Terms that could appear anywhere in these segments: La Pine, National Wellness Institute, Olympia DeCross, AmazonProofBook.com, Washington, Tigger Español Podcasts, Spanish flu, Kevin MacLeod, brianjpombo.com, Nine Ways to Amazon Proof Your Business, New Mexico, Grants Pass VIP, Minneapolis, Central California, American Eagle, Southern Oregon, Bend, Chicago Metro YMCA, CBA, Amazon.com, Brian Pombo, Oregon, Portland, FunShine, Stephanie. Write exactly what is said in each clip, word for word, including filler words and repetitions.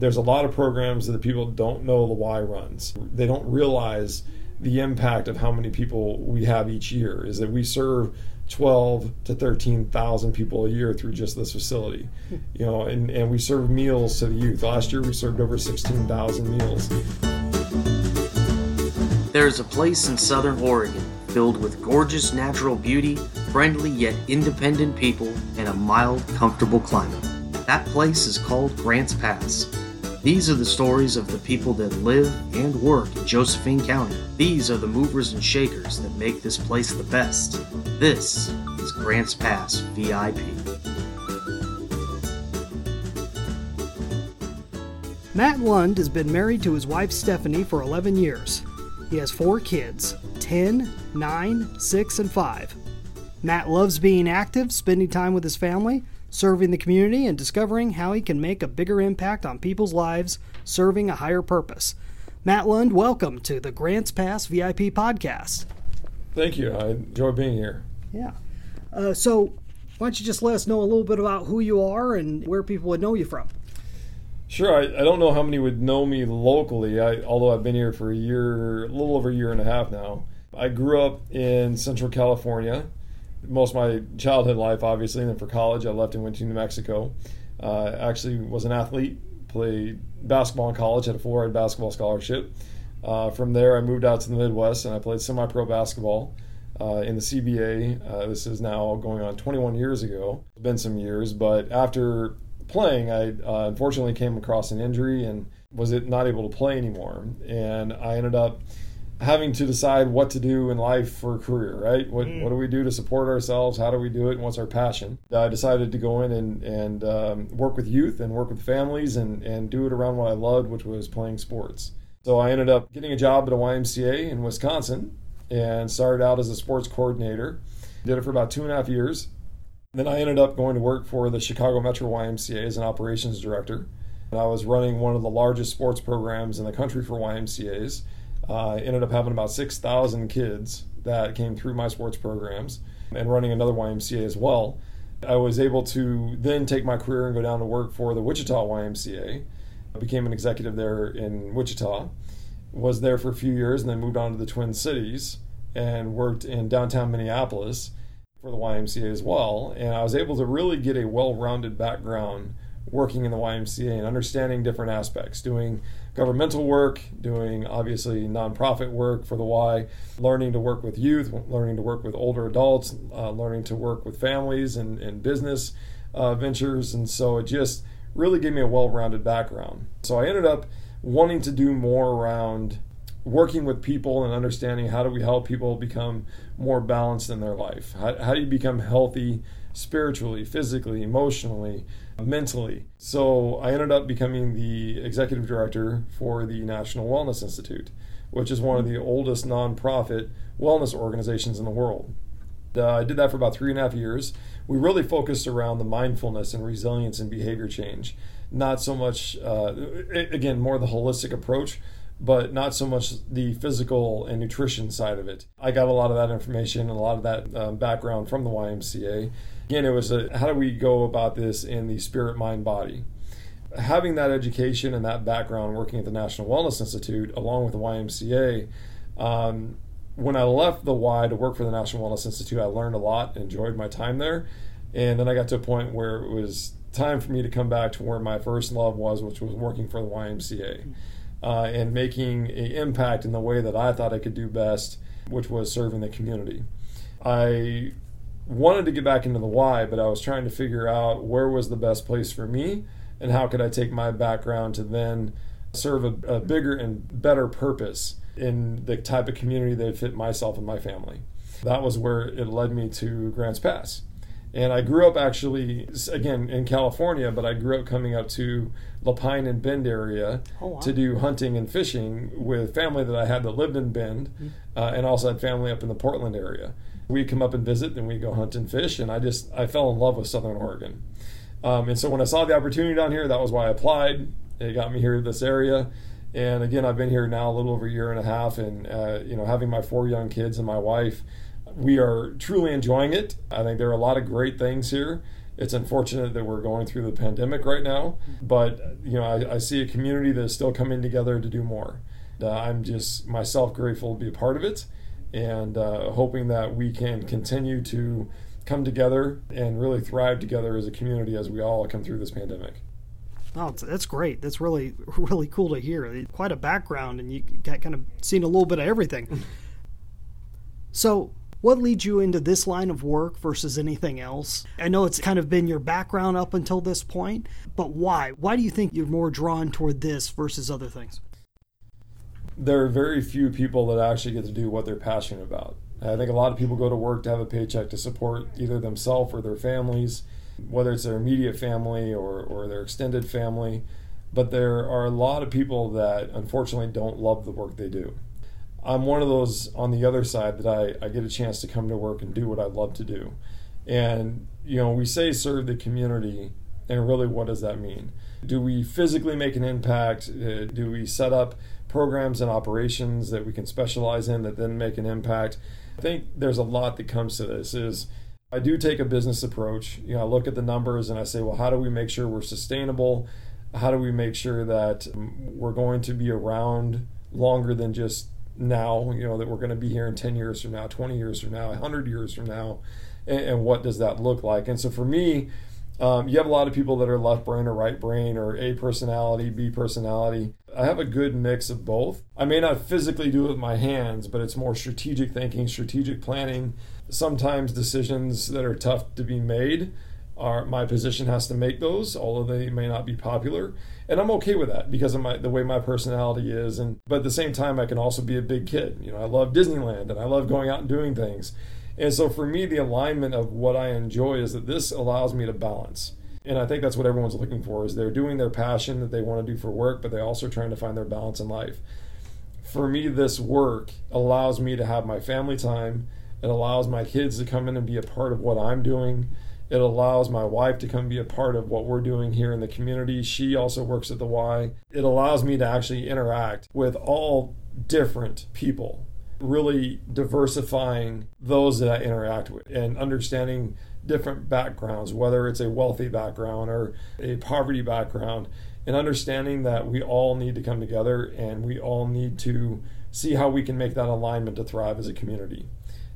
There's a lot of programs that people don't know the why runs. They don't realize the impact of how many people we have each year, is that we serve twelve to thirteen thousand people a year through just this facility, you know, and, and we serve meals to the youth. Last year we served over sixteen thousand meals. There's a place in Southern Oregon filled with gorgeous natural beauty, friendly yet independent people, and a mild, comfortable climate. That place is called Grants Pass. These are the stories of the people that live and work in Josephine County. These are the movers and shakers that make this place the best. This is Grants Pass V I P. Matt Lund has been married to his wife Stephanie for eleven years. He has four kids, ten, nine, six, and five. Matt loves being active, spending time with his family, serving the community, and discovering how he can make a bigger impact on people's lives, serving a higher purpose. Matt Lund, welcome to the Grants Pass V I P podcast. Thank you. I enjoy being here. Yeah. Uh, so why don't you just let us know a little bit about who you are and where people would know you from? Sure. I, I don't know how many would know me locally, I, although I've been here for a year, a little over a year and a half now. I grew up in Central California most of my childhood life, obviously, and then for college I left and went to New Mexico. Uh, actually was an athlete, played basketball in college, had a full-ride basketball scholarship. Uh, from there I moved out to the Midwest and I played semi-pro basketball uh, in the C B A. Uh, this is now going on twenty-one years ago. It's been some years, but after playing, I uh, unfortunately came across an injury and was not able to play anymore. And I ended up having to decide what to do in life for a career, right? What mm. what do we do to support ourselves? How do we do it? And what's our passion? I decided to go in and, and um, work with youth and work with families and, and do it around what I loved, which was playing sports. So I ended up getting a job at a Y M C A in Wisconsin and started out as a sports coordinator. Did it for about two and a half years. Then I ended up going to work for the Chicago Metro Y M C A as an operations director. And I was running one of the largest sports programs in the country for Y M C As. I uh, ended up having about six thousand kids that came through my sports programs and running another Y M C A as well. I was able to then take my career and go down to work for the Wichita Y M C A. I became an executive there in Wichita, was there for a few years, and then moved on to the Twin Cities and worked in downtown Minneapolis for the Y M C A as well. And I was able to really get a well-rounded background working in the Y M C A and understanding different aspects, doing governmental work, doing obviously nonprofit work for the Y, learning to work with youth, learning to work with older adults, uh, learning to work with families and, and business uh, ventures. And so it just really gave me a well-rounded background. So I ended up wanting to do more around working with people and understanding how do we help people become more balanced in their life. How, how do you become healthy spiritually, physically, emotionally, mentally? So I ended up becoming the executive director for the National Wellness Institute, which is one of the oldest nonprofit wellness organizations in the world. Uh, I did that for about three and a half years. We really focused around the mindfulness and resilience and behavior change. Not so much, uh, again, more the holistic approach, but not so much the physical and nutrition side of it. I got a lot of that information and a lot of that um, background from the Y M C A. Again, it was a, how do we go about this in the spirit, mind, body? Having that education and that background working at the National Wellness Institute along with the Y M C A, um, when I left the Y to work for the National Wellness Institute, I learned a lot, enjoyed my time there. And then I got to a point where it was time for me to come back to where my first love was, which was working for the Y M C A. Mm-hmm. Uh, and making an impact in the way that I thought I could do best, which was serving the community. I wanted to get back into the Y, but I was trying to figure out where was the best place for me and how could I take my background to then serve a, a bigger and better purpose in the type of community that fit myself and my family. That was where it led me to Grants Pass. And I grew up actually, again, in California, but I grew up coming up to La Pine and Bend area oh, wow. to do hunting and fishing with family that I had that lived in Bend, mm-hmm. uh, and also had family up in the Portland area. We'd come up and visit, then we'd go hunt and fish, and I just, I fell in love with Southern Oregon. Um, and so when I saw the opportunity down here, that was why I applied. It got me here to this area. And again, I've been here now a little over a year and a half, and uh, you know, having my four young kids and my wife, we are truly enjoying it. I think there are a lot of great things here. It's unfortunate that we're going through the pandemic right now, but you know, I, I see a community that is still coming together to do more. Uh, I'm just myself grateful to be a part of it, and uh, hoping that we can continue to come together and really thrive together as a community as we all come through this pandemic. Oh, that's great. That's really, really cool to hear. Quite a background, and you got kind of seen a little bit of everything. So what leads you into this line of work versus anything else? I know it's kind of been your background up until this point, but why? Why do you think you're more drawn toward this versus other things? There are very few people that actually get to do what they're passionate about. I think a lot of people go to work to have a paycheck to support either themselves or their families, whether it's their immediate family or, or their extended family. But there are a lot of people that unfortunately don't love the work they do. I'm one of those on the other side that I, I get a chance to come to work and do what I love to do. And, you know, we say serve the community, and really what does that mean? Do we physically make an impact? Uh, do we set up programs and operations that we can specialize in that then make an impact? I think there's a lot that comes to this. Is I do take a business approach. You know, I look at the numbers and I say, well, how do we make sure we're sustainable? How do we make sure that we're going to be around longer than just now, you know, that we're going to be here in ten years from now, twenty years from now, one hundred years from now, and, and what does that look like? And so for me, Um, you have a lot of people that are left brain or right brain or A personality, B personality. I have a good mix of both. I may not physically do it with my hands, but it's more strategic thinking, strategic planning. Sometimes decisions that are tough to be made, are my position has to make those, although they may not be popular. And I'm okay with that because of my, the way my personality is. And but at the same time, I can also be a big kid. You know, I love Disneyland and I love going out and doing things. And so for me, the alignment of what I enjoy is that this allows me to balance. And I think that's what everyone's looking for, is they're doing their passion that they want to do for work, but they're also trying to find their balance in life. For me, this work allows me to have my family time. It allows my kids to come in and be a part of what I'm doing. It allows my wife to come be a part of what we're doing here in the community. She also works at the Y. It allows me to actually interact with all different people, really diversifying those that I interact with and understanding different backgrounds, whether it's a wealthy background or a poverty background, and understanding that we all need to come together and we all need to see how we can make that alignment to thrive as a community,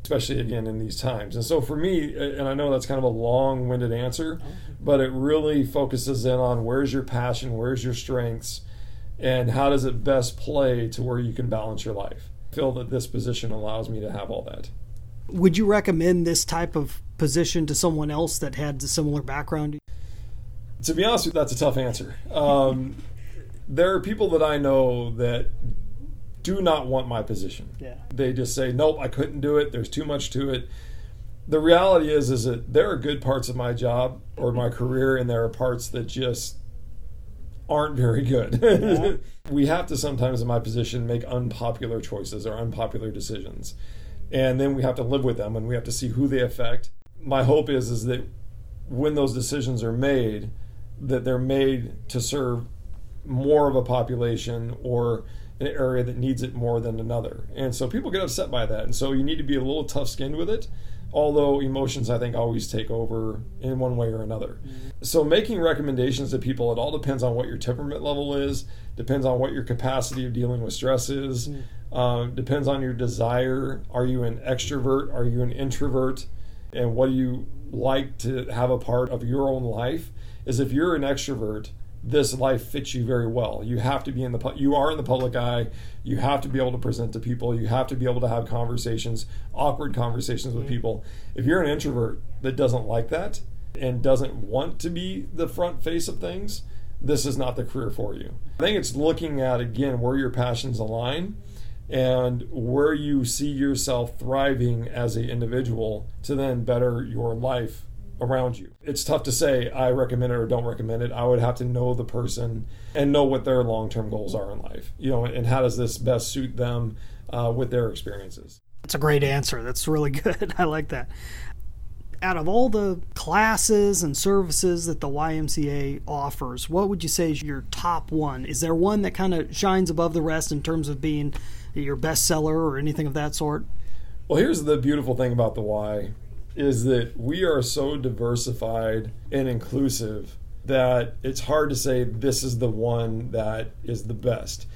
especially again in these times. And so for me, and I know that's kind of a long-winded answer, but it really focuses in on where's your passion, where's your strengths, and how does it best play to where you can balance your life. Feel that this position allows me to have all that. Would you recommend this type of position to someone else that had a similar background? To be honest with you, that's a tough answer. Um, there are people that I know that do not want my position. Yeah. They just say, nope, I couldn't do it. There's too much to it. The reality is, is that there are good parts of my job or my career, and there are parts that just aren't very good. Yeah. We have to sometimes in my position make unpopular choices or unpopular decisions, and then we have to live with them, and we have to see who they affect. My hope is is that when those decisions are made, that they're made to serve more of a population or an area that needs it more than another. And so people get upset by that, and so you need to be a little tough-skinned with it, although emotions, I think, always take over in one way or another. Mm-hmm. So making recommendations to people, it all depends on what your temperament level is, depends on what your capacity of dealing with stress is, mm-hmm. um, depends on your desire. Are you an extrovert? Are you an introvert? And what do you like to have a part of your own life? Is if you're an extrovert, this life fits you very well. You have to be in the, you are in the public eye. You have to be able to present to people. You have to be able to have conversations, awkward conversations with people. If you're an introvert that doesn't like that and doesn't want to be the front face of things, this is not the career for you. I think it's looking at, again, where your passions align and where you see yourself thriving as an individual to then better your life around you. It's tough to say I recommend it or don't recommend it. I would have to know the person and know what their long-term goals are in life, you know, and how does this best suit them uh, with their experiences. That's a great answer. That's really good. I like that. Out of all the classes and services that the Y M C A offers, what would you say is your top one? Is there one that kind of shines above the rest in terms of being your bestseller or anything of that sort? Well, here's the beautiful thing about the Y. is that we are so diversified and inclusive that it's hard to say this is the one that is the best.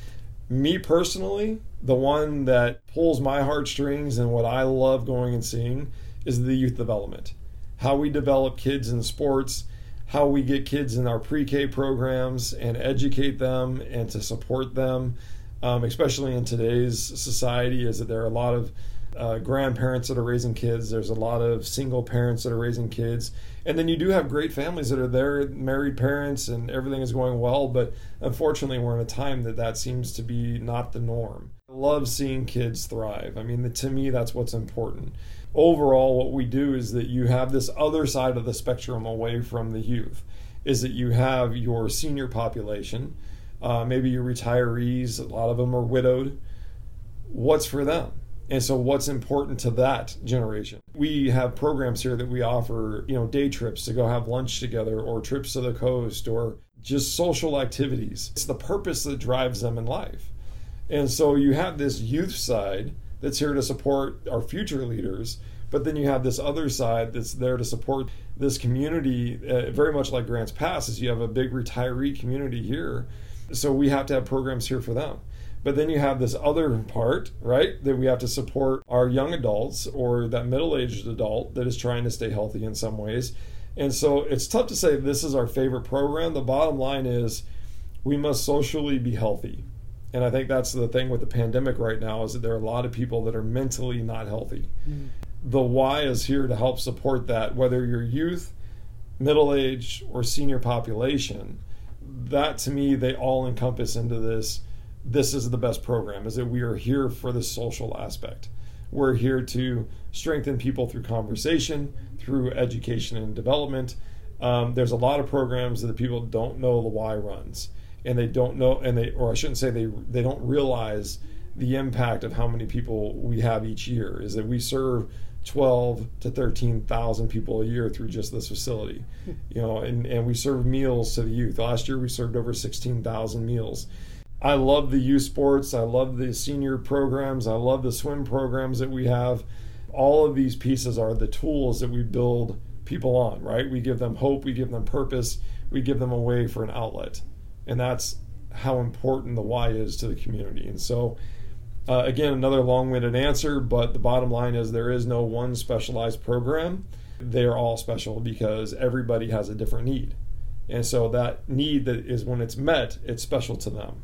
Me personally, the one that pulls my heartstrings and what I love going and seeing is the youth development. How we develop kids in sports, how we get kids in our pre-K programs and educate them and to support them, um, especially in today's society, is that there are a lot of Uh, grandparents that are raising kids. There's a lot of single parents that are raising kids. And then you do have great families that are there, married parents, and everything is going well. But unfortunately, we're in a time that that seems to be not the norm. I love seeing kids thrive. I mean, the, to me, that's what's important. Overall, what we do is that you have this other side of the spectrum away from the youth, is that you have your senior population. Uh, maybe your retirees, a lot of them are widowed. What's for them? And so what's important to that generation? We have programs here that we offer, you know, day trips to go have lunch together, or trips to the coast, or just social activities. It's the purpose that drives them in life. And so you have this youth side that's here to support our future leaders, but then you have this other side that's there to support this community, uh, very much like Grants Pass, is you have a big retiree community here. So we have to have programs here for them. But then you have this other part, right, that we have to support our young adults, or that middle-aged adult that is trying to stay healthy in some ways. And so it's tough to say this is our favorite program. The bottom line is we must socially be healthy. And I think that's the thing with the pandemic right now, is that there are a lot of people that are mentally not healthy. Mm-hmm. The Y is here to help support that, whether you're youth, middle-aged, or senior population. That, to me, they all encompass into this. This is the best program, is that we are here for the social aspect. We're here to strengthen people through conversation, through education and development. Um, there's a lot of programs that people don't know the why runs, and they don't know, and they, or I shouldn't say they, they don't realize the impact of how many people we have each year, is that we serve twelve to thirteen thousand people a year through just this facility, you know, and, and we serve meals to the youth. Last year we served over sixteen thousand meals. I love the youth sports. I love the senior programs. I love the swim programs that we have. All of these pieces are the tools that we build people on, right? We give them hope. We give them purpose. We give them a way for an outlet. And that's how important the why is to the community. And so, uh, again, another long-winded answer, but the bottom line is there is no one specialized program. They are all special because everybody has a different need. And so that need, that is when it's met, it's special to them.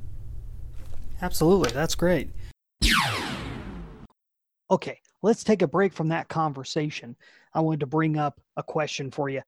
Absolutely. That's great. Okay, let's take a break from that conversation. I wanted to bring up a question for you.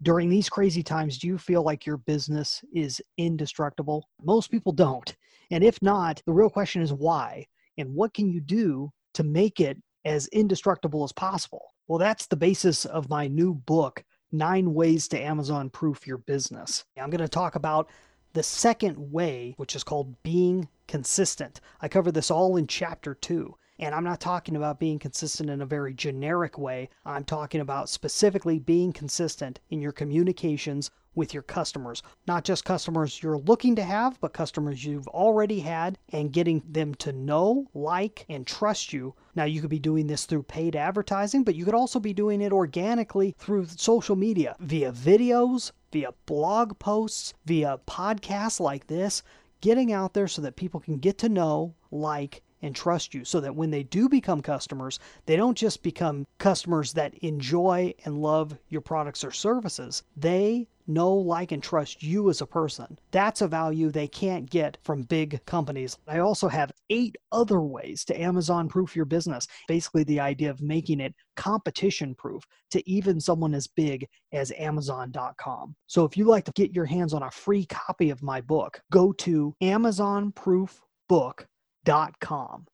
During these crazy times, do you feel like your business is indestructible? Most people don't. And if not, the real question is why? And what can you do to make it as indestructible as possible? Well, that's the basis of my new book, Nine Ways to Amazon Proof Your Business. I'm going to talk about the second way, which is called being consistent. I cover this all in chapter two, and I'm not talking about being consistent in a very generic way. I'm talking about specifically being consistent in your communications with your customers, not just customers you're looking to have, but customers you've already had, and getting them to know, like, and trust you. Now, you could be doing this through paid advertising, but you could also be doing it organically through social media, via videos, via blog posts, via podcasts like this, getting out there so that people can get to know, like, and trust you, so that when they do become customers, they don't just become customers that enjoy and love your products or services. They know, like, and trust you as a person. That's a value they can't get from big companies. I also have eight other ways to Amazon proof your business. Basically, the idea of making it competition proof to even someone as big as Amazon dot com. So if you'd like to get your hands on a free copy of my book, go to Amazon Proof Book dot com.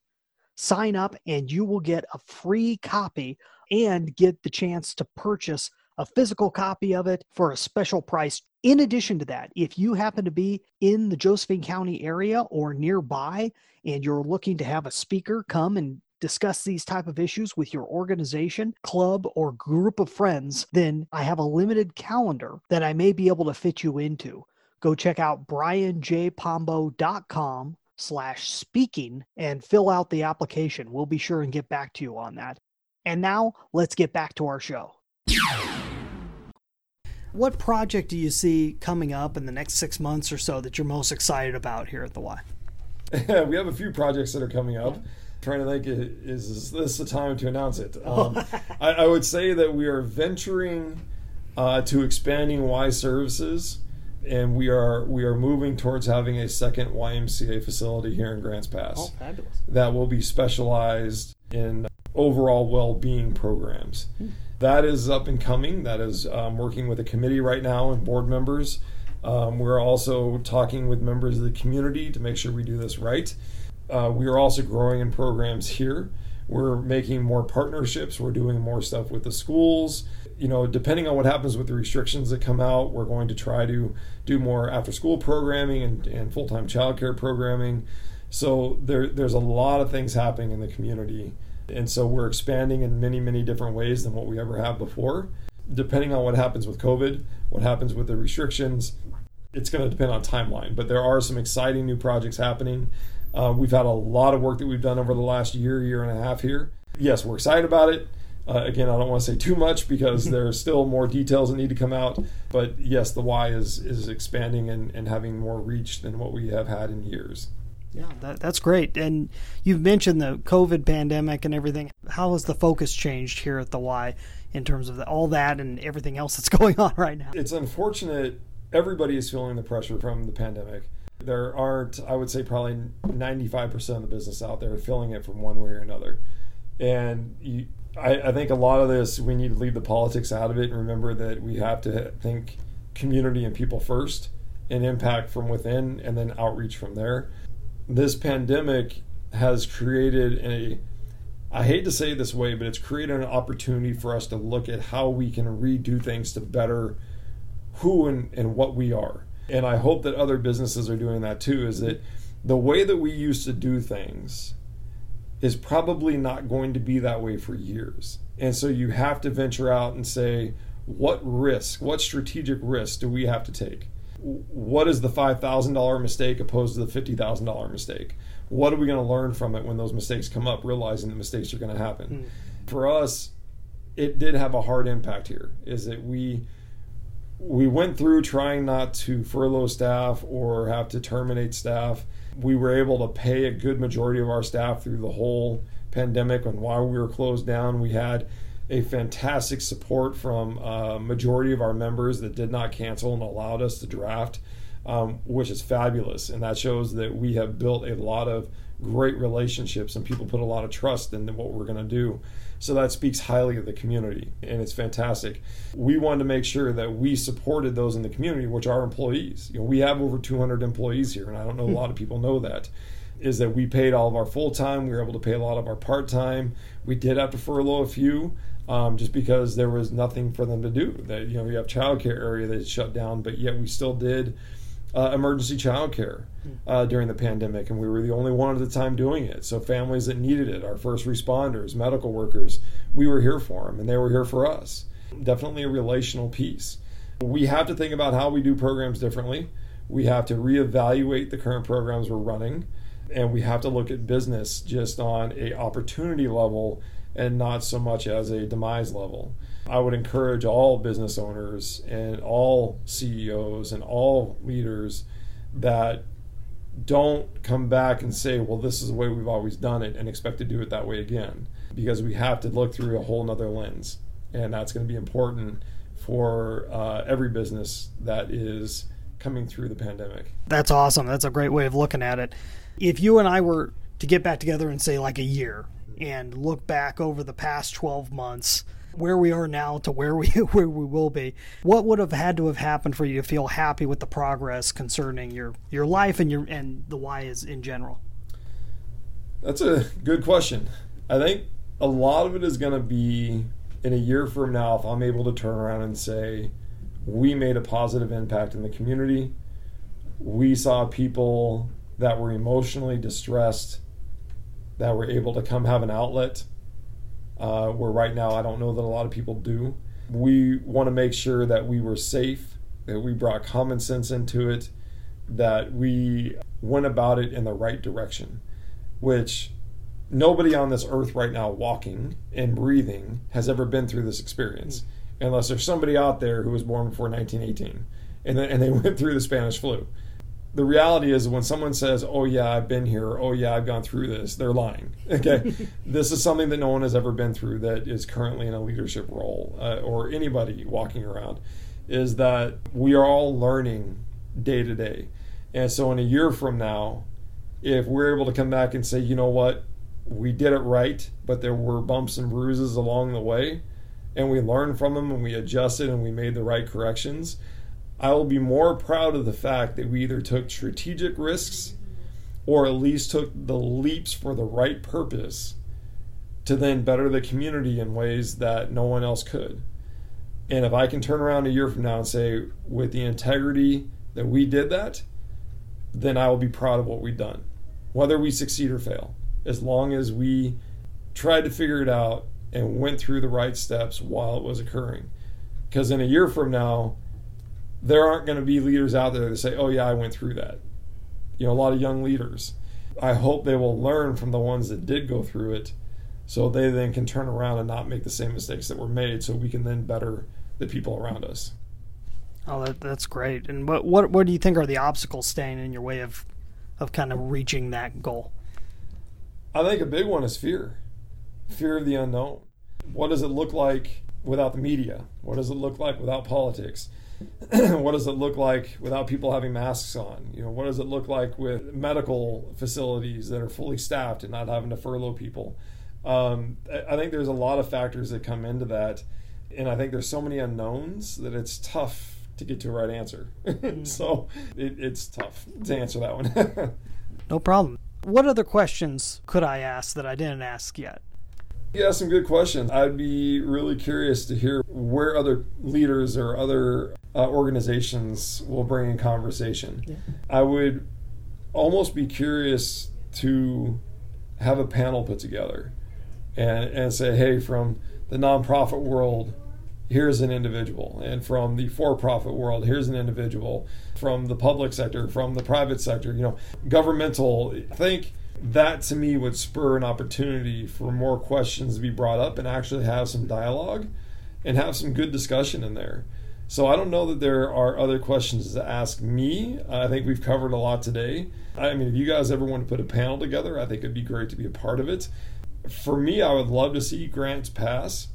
Sign up and you will get a free copy and get the chance to purchase a physical copy of it for a special price. In addition to that, if you happen to be in the Josephine County area or nearby and you're looking to have a speaker come and discuss these type of issues with your organization, club, or group of friends, then I have a limited calendar that I may be able to fit you into. Go check out brianjpombo.com slash speaking and fill out the application. We'll be sure and get back to you on that. And now let's get back to our show. What project do you see coming up in the next six months or so that you're most excited about here at the Y? Yeah, we have a few projects that are coming up. Trying to think, is, is this the time to announce it? Um, I, I would say that we are venturing uh, to expanding Y services, and we are we are moving towards having a second Y M C A facility here in Grants Pass. Oh, fabulous! That will be specialized in overall well-being programs. Hmm. That is up and coming. That is um, working with a committee right now and board members. Um, we're also talking with members of the community to make sure we do this right. Uh, we are also growing in programs here. We're making more partnerships. We're doing more stuff with the schools. You know, depending on what happens with the restrictions that come out, we're going to try to do more after-school programming and, and full-time childcare programming. So there, there's a lot of things happening in the community. And so we're expanding in many, many different ways than what we ever have before. Depending on what happens with COVID, what happens with the restrictions, it's going to depend on timeline. But there are some exciting new projects happening. Uh, we've had a lot of work that we've done over the last year, year and a half here. Yes, we're excited about it. Uh, again, I don't want to say too much because there are still more details that need to come out. But yes, the Y is is expanding and, and having more reach than what we have had in years. Yeah, that, that's great. And you've mentioned the COVID pandemic and everything. How has the focus changed here at the Y in terms of the, all that and everything else that's going on right now? It's unfortunate. Everybody is feeling the pressure from the pandemic. There aren't, I would say probably ninety-five percent of the business out there feeling it from one way or another. And you, I, I think a lot of this, we need to leave the politics out of it and remember that we have to think community and people first, and impact from within, and then outreach from there. This pandemic has created a, I hate to say it this way, but it's created an opportunity for us to look at how we can redo things to better who and, and what we are. And I hope that other businesses are doing that too, is that the way that we used to do things is probably not going to be that way for years. And so you have to venture out and say, what risk, what strategic risk do we have to take? What is the five thousand dollars mistake opposed to the fifty thousand dollars mistake? What are we going to learn from it when those mistakes come up, realizing that mistakes are going to happen? Mm. For us, it did have a hard impact here, is that we... We went through trying not to furlough staff or have to terminate staff. We were able to pay a good majority of our staff through the whole pandemic. And while we were closed down, we had a fantastic support from a majority of our members that did not cancel and allowed us to draft, um, which is fabulous. And that shows that we have built a lot of great relationships and people put a lot of trust in what we're going to do. So that speaks highly of the community, and it's fantastic. We wanted to make sure that we supported those in the community, which are employees. You know, we have over two hundred employees here, and I don't know, a lot of people know that, is that we paid all of our full-time. We were able to pay a lot of our part-time. We did have to furlough a few um, just because there was nothing for them to do. That, you know, you have childcare area that's shut down, but yet we still did uh, emergency childcare uh, during the pandemic, and we were the only one at the time doing it. So families that needed it, our first responders, medical workers, we were here for them, and they were here for us. Definitely a relational piece. We have to think about how we do programs differently. We have to reevaluate the current programs we're running, and we have to look at business just on an opportunity level and not so much as a demise level. I would encourage all business owners and all C E Os and all leaders that don't come back and say, well, this is the way we've always done it and expect to do it that way again, because we have to look through a whole nother lens. And that's going to be important for uh, every business that is coming through the pandemic. That's awesome. That's a great way of looking at it. If you and I were to get back together in, say, like a year and look back over the past twelve months, where we are now to where we where we will be, what would have had to have happened for you to feel happy with the progress concerning your, your life and your and the why is in general? That's a good question. I think a lot of it is going to be in a year from now if I'm able to turn around and say, we made a positive impact in the community. We saw people that were emotionally distressed that were able to come have an outlet. Uh, where right now I don't know that a lot of people do. We want to make sure that we were safe, that we brought common sense into it, that we went about it in the right direction, which nobody on this earth right now walking and breathing has ever been through this experience, unless there's somebody out there who was born before nineteen eighteen and then, and they went through the Spanish flu. The reality is when someone says, oh yeah, I've been here, or, oh yeah, I've gone through this, they're lying, okay? This is something that no one has ever been through that is currently in a leadership role, uh, or anybody walking around, is that we are all learning day to day. And so in a year from now, if we're able to come back and say, you know what, we did it right, but there were bumps and bruises along the way, and we learned from them and we adjusted and we made the right corrections, I will be more proud of the fact that we either took strategic risks or at least took the leaps for the right purpose to then better the community in ways that no one else could. And if I can turn around a year from now and say, with the integrity that we did that, then I will be proud of what we've done, whether we succeed or fail, as long as we tried to figure it out and went through the right steps while it was occurring. Because in a year from now, there aren't going to be leaders out there that say, oh yeah, I went through that. You know, a lot of young leaders. I hope they will learn from the ones that did go through it so they then can turn around and not make the same mistakes that were made, so we can then better the people around us. Oh, that, that's great. And what, what what do you think are the obstacles staying in your way of, of kind of reaching that goal? I think a big one is fear. Fear of the unknown. What does it look like without the media? What does it look like without politics? What does it look like without people having masks on? You know, what does it look like with medical facilities that are fully staffed and not having to furlough people? Um, I think there's a lot of factors that come into that, and I think there's so many unknowns that it's tough to get to a right answer. So it, it's tough to answer that one. No problem. What other questions could I ask that I didn't ask yet? Yeah, some good questions. I'd be really curious to hear where other leaders or other uh, organizations will bring in conversation. Yeah. I would almost be curious to have a panel put together and, and say, hey, from the nonprofit world, here's an individual. And from the for-profit world, here's an individual. From the public sector, from the private sector, you know, governmental, I think that to me would spur an opportunity for more questions to be brought up and actually have some dialogue and have some good discussion in there. So I don't know that there are other questions to ask me. I think we've covered a lot today. I mean, if you guys ever want to put a panel together, I think it'd be great to be a part of it. For me, I would love to see Grants Pass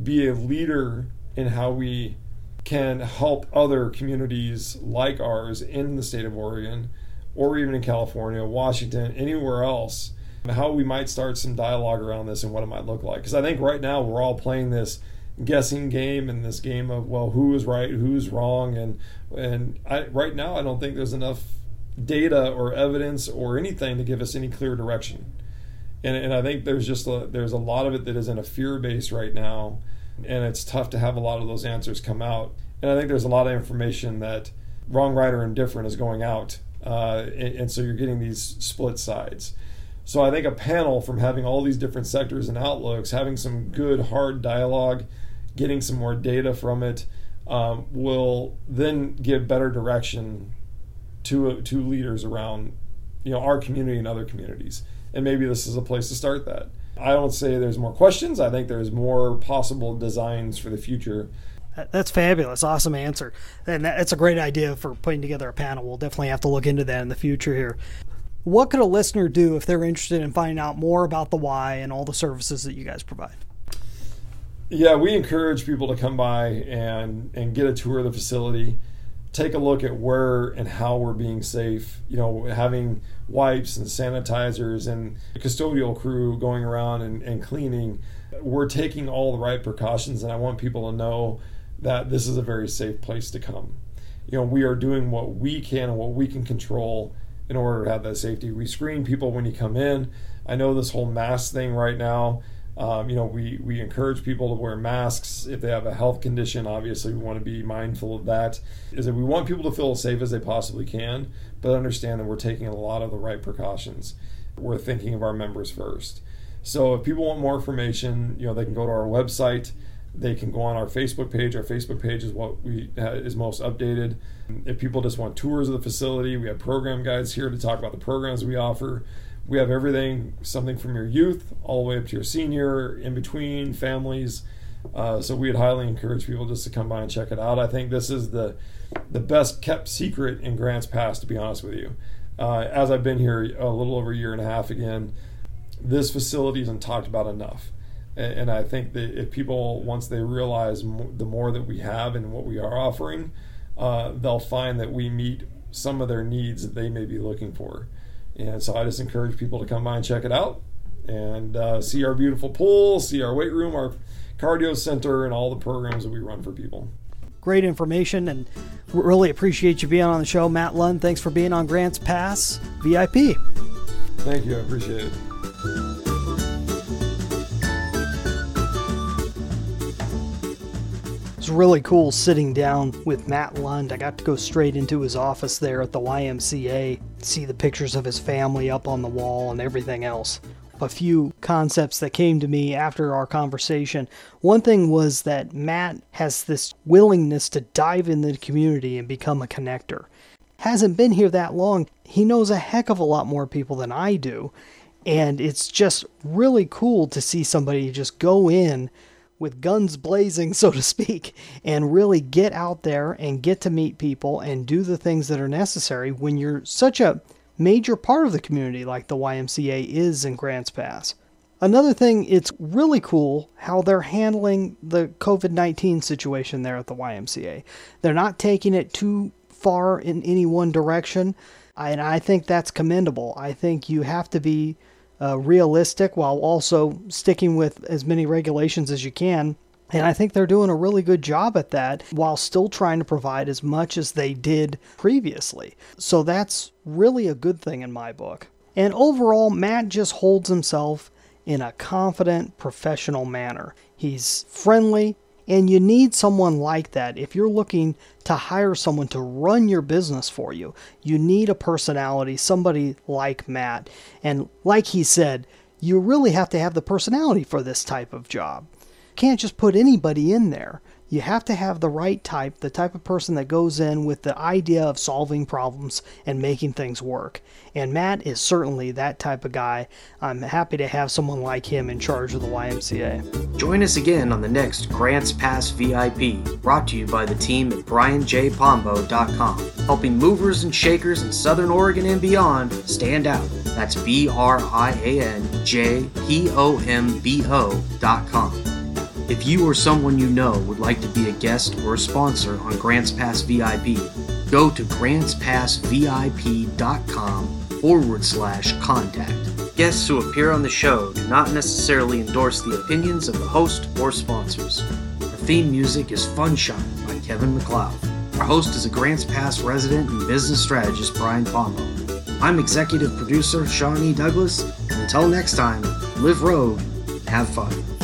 be a leader in how we can help other communities like ours in the state of Oregon, or even in California, Washington, anywhere else, how we might start some dialogue around this and what it might look like. Because I think right now we're all playing this guessing game and this game of, well, who is right, who's wrong. And and I, right now I don't think there's enough data or evidence or anything to give us any clear direction. And and I think there's just a, there's a lot of it that is in a fear base right now, and it's tough to have a lot of those answers come out. And I think there's a lot of information that wrong, right, or indifferent is going out. Uh, and, and so you're getting these split sides. So I think a panel from having all these different sectors and outlooks, having some good hard dialogue, getting some more data from it, um, will then give better direction to uh, to leaders around, you know, our community and other communities. And maybe this is a place to start that. I don't say there's more questions. I think there's more possible designs for the future. That's fabulous. Awesome answer. And that's a great idea for putting together a panel. We'll definitely have to look into that in the future here. What could a listener do if they're interested in finding out more about the why and all the services that you guys provide? Yeah, we encourage people to come by and, and get a tour of the facility, take a look at where and how we're being safe, you know, having wipes and sanitizers and a custodial crew going around and, and cleaning. We're taking all the right precautions, and I want people to know that this is a very safe place to come. You know, we are doing what we can and what we can control in order to have that safety. We screen people when you come in. I know this whole mask thing right now, um, you know, we, we encourage people to wear masks. If they have a health condition, obviously we want to be mindful of that. Is that we want people to feel as safe as they possibly can, but understand that we're taking a lot of the right precautions. We're thinking of our members first. So if people want more information, you know, they can go to our website. They can go on our Facebook page. Our Facebook page is what we uh, is most updated. If people just want tours of the facility, we have program guides here to talk about the programs we offer. We have everything, something from your youth all the way up to your senior, in between, families. Uh, so we'd highly encourage people just to come by and check it out. I think this is the the best kept secret in Grants Pass, to be honest with you. Uh, as I've been here a little over a year and a half again, this facility isn't talked about enough. And, and I think that if people, once they realize m- the more that we have and what we are offering, uh, they'll find that we meet some of their needs that they may be looking for. And so I just encourage people to come by and check it out and uh, see our beautiful pool, see our weight room, our cardio center, and all the programs that we run for people. Great information, and we really appreciate you being on the show. Matt Lund, thanks for being on Grants Pass V I P. Thank you. I appreciate it. It's really cool sitting down with Matt Lund. I got to go straight into his office there at the Y M C A, see the pictures of his family up on the wall and everything else. A few concepts that came to me after our conversation. One thing was that Matt has this willingness to dive into the community and become a connector. Hasn't been here that long. He knows a heck of a lot more people than I do. And it's just really cool to see somebody just go in with guns blazing, so to speak, and really get out there and get to meet people and do the things that are necessary when you're such a major part of the community like the Y M C A is in Grants Pass. Another thing, it's really cool how they're handling the covid nineteen situation there at the Y M C A. They're not taking it too far in any one direction, and I think that's commendable. I think you have to be uh, realistic while also sticking with as many regulations as you can, and I think they're doing a really good job at that while still trying to provide as much as they did previously. So that's really a good thing in my book. And overall, Matt just holds himself in a confident, professional manner. He's friendly, and you need someone like that. If you're looking to hire someone to run your business for you, you need a personality, somebody like Matt. And like he said, you really have to have the personality for this type of job. Can't just put anybody in there. You have to have the right type, the type of person that goes in with the idea of solving problems and making things work. And Matt is certainly that type of guy. I'm happy to have someone like him in charge of the Y M C A. Join us again on the next Grants Pass V I P, brought to you by the team at brian j pombo dot com, helping movers and shakers in Southern Oregon and beyond stand out. That's B R I A N J P O M B O dot com. If you or someone you know would like to be a guest or a sponsor on Grants Pass V I P, go to grants pass v i p dot com forward slash contact. Guests who appear on the show do not necessarily endorse the opinions of the host or sponsors. The theme music is FunShine by Kevin MacLeod. Our host is a Grants Pass resident and business strategist, Brian Pombo. I'm executive producer Shawnee Douglas, and until next time, live rogue and have fun.